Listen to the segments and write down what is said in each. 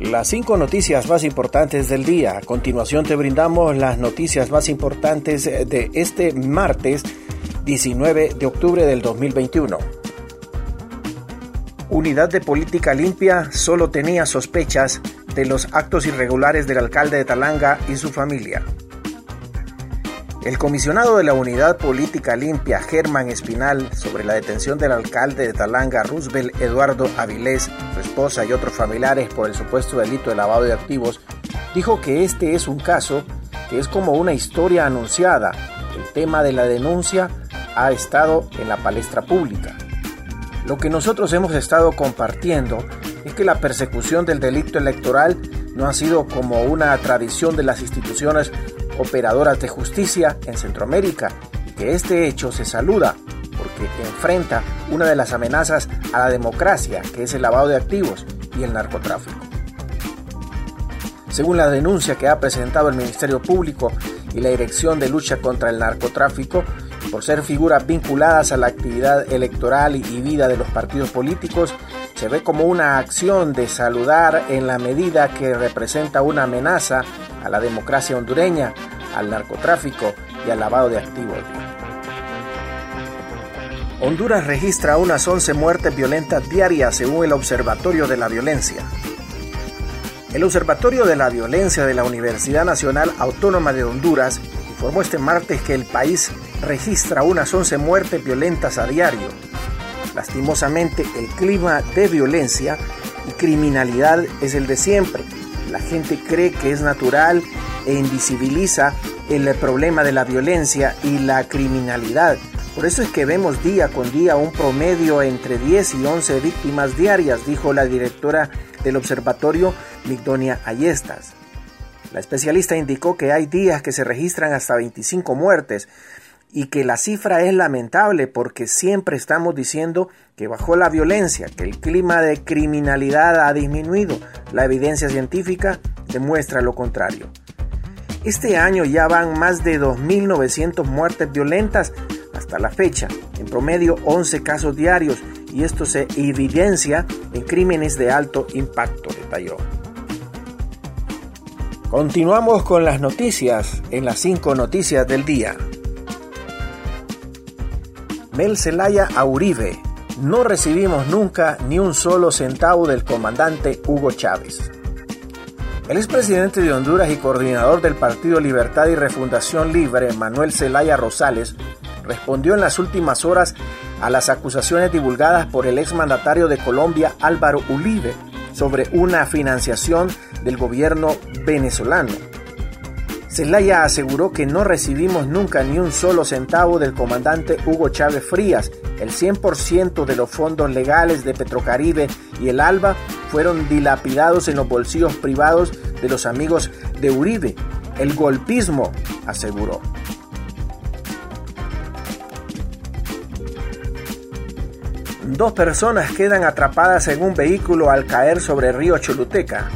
Las 5 noticias más importantes del día. A continuación te brindamos las noticias más importantes de este martes 19 de octubre del 2021. Unidad de Política Limpia solo tenía sospechas de los actos irregulares del alcalde de Talanga y su familia. El comisionado de la Unidad Política Limpia, Germán Espinal, sobre la detención del alcalde de Talanga, Roosevelt, Eduardo Avilés, su esposa y otros familiares por el supuesto delito de lavado de activos, dijo que este es un caso que es como una historia anunciada. El tema de la denuncia ha estado en la palestra pública. Lo que nosotros hemos estado compartiendo es que la persecución del delito electoral no ha sido como una tradición de las instituciones operadoras de justicia en Centroamérica, y que este hecho se saluda porque enfrenta una de las amenazas a la democracia, que es el lavado de activos y el narcotráfico. Según la denuncia que ha presentado el Ministerio Público y la Dirección de Lucha contra el Narcotráfico, por ser figuras vinculadas a la actividad electoral y vida de los partidos políticos, se ve como una acción de saludar en la medida que representa una amenaza a la democracia hondureña, al narcotráfico y al lavado de activos. Honduras registra unas 11 muertes violentas diarias según el Observatorio de la Violencia. El Observatorio de la Violencia de la Universidad Nacional Autónoma de Honduras informó este martes que el país registra unas 11 muertes violentas a diario. Lastimosamente, el clima de violencia y criminalidad es el de siempre. La gente cree que es natural e invisibiliza el problema de la violencia y la criminalidad. Por eso es que vemos día con día un promedio entre 10 y 11 víctimas diarias, dijo la directora del observatorio, Migdonia Ayestas. La especialista indicó que hay días que se registran hasta 25 muertes y que la cifra es lamentable porque siempre estamos diciendo que bajó la violencia, que el clima de criminalidad ha disminuido. La evidencia científica demuestra lo contrario. Este año ya van más de 2.900 muertes violentas hasta la fecha, en promedio 11 casos diarios, y esto se evidencia en crímenes de alto impacto, detalló. Continuamos con las noticias en las 5 noticias del día. Manuel Zelaya a Uribe: no recibimos nunca ni un solo centavo del comandante Hugo Chávez. El expresidente de Honduras y coordinador del Partido Libertad y Refundación Libre, Manuel Zelaya Rosales, respondió en las últimas horas a las acusaciones divulgadas por el exmandatario de Colombia, Álvaro Uribe, sobre una financiación del gobierno venezolano. Zelaya aseguró que no recibimos nunca ni un solo centavo del comandante Hugo Chávez Frías. El 100% de los fondos legales de Petrocaribe y el ALBA fueron dilapidados en los bolsillos privados de los amigos de Uribe. El golpismo, aseguró. Dos personas quedan atrapadas en un vehículo al caer sobre el río Choluteca.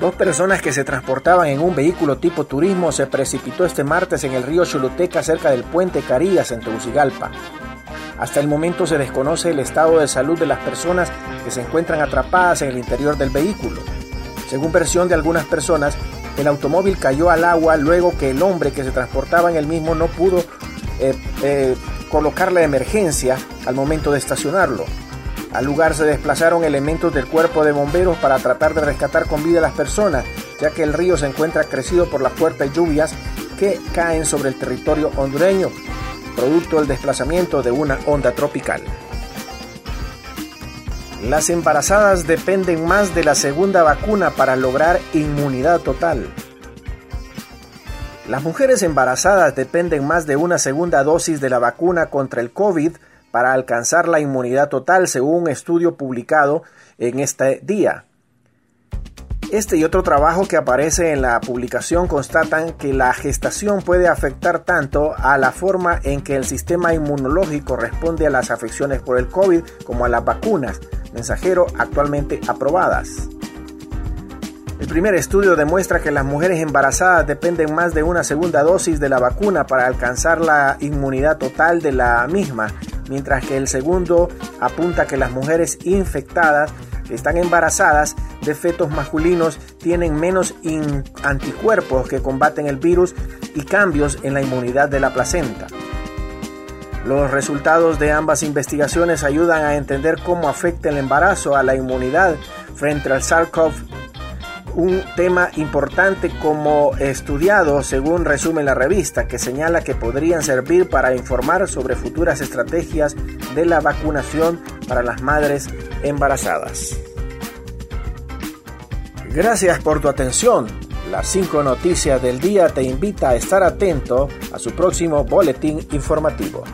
Dos personas que se transportaban en un vehículo tipo turismo se precipitó este martes en el río Choluteca cerca del puente Carías en Tegucigalpa. Hasta el momento se desconoce el estado de salud de las personas que se encuentran atrapadas en el interior del vehículo. Según versión de algunas personas, el automóvil cayó al agua luego que el hombre que se transportaba en el mismo no pudo colocar la emergencia al momento de estacionarlo. Al lugar se desplazaron elementos del cuerpo de bomberos para tratar de rescatar con vida a las personas, ya que el río se encuentra crecido por las fuertes lluvias que caen sobre el territorio hondureño, producto del desplazamiento de una onda tropical. Las embarazadas dependen más de la segunda vacuna para lograr inmunidad total. Las mujeres embarazadas dependen más de una segunda dosis de la vacuna contra el COVID para alcanzar la inmunidad total, según un estudio publicado en este día. Este y otro trabajo que aparece en la publicación constatan que la gestación puede afectar tanto a la forma en que el sistema inmunológico responde a las afecciones por el COVID como a las vacunas mensajero actualmente aprobadas. El primer estudio demuestra que las mujeres embarazadas dependen más de una segunda dosis de la vacuna para alcanzar la inmunidad total de la misma, mientras que el segundo apunta que las mujeres infectadas que están embarazadas de fetos masculinos tienen menos anticuerpos que combaten el virus y cambios en la inmunidad de la placenta. Los resultados de ambas investigaciones ayudan a entender cómo afecta el embarazo a la inmunidad frente al SARS-CoV-2, un tema importante como estudiado, según resume la revista, que señala que podrían servir para informar sobre futuras estrategias de la vacunación para las madres embarazadas. Gracias por tu atención. Las 5 noticias del día te invita a estar atento a su próximo boletín informativo.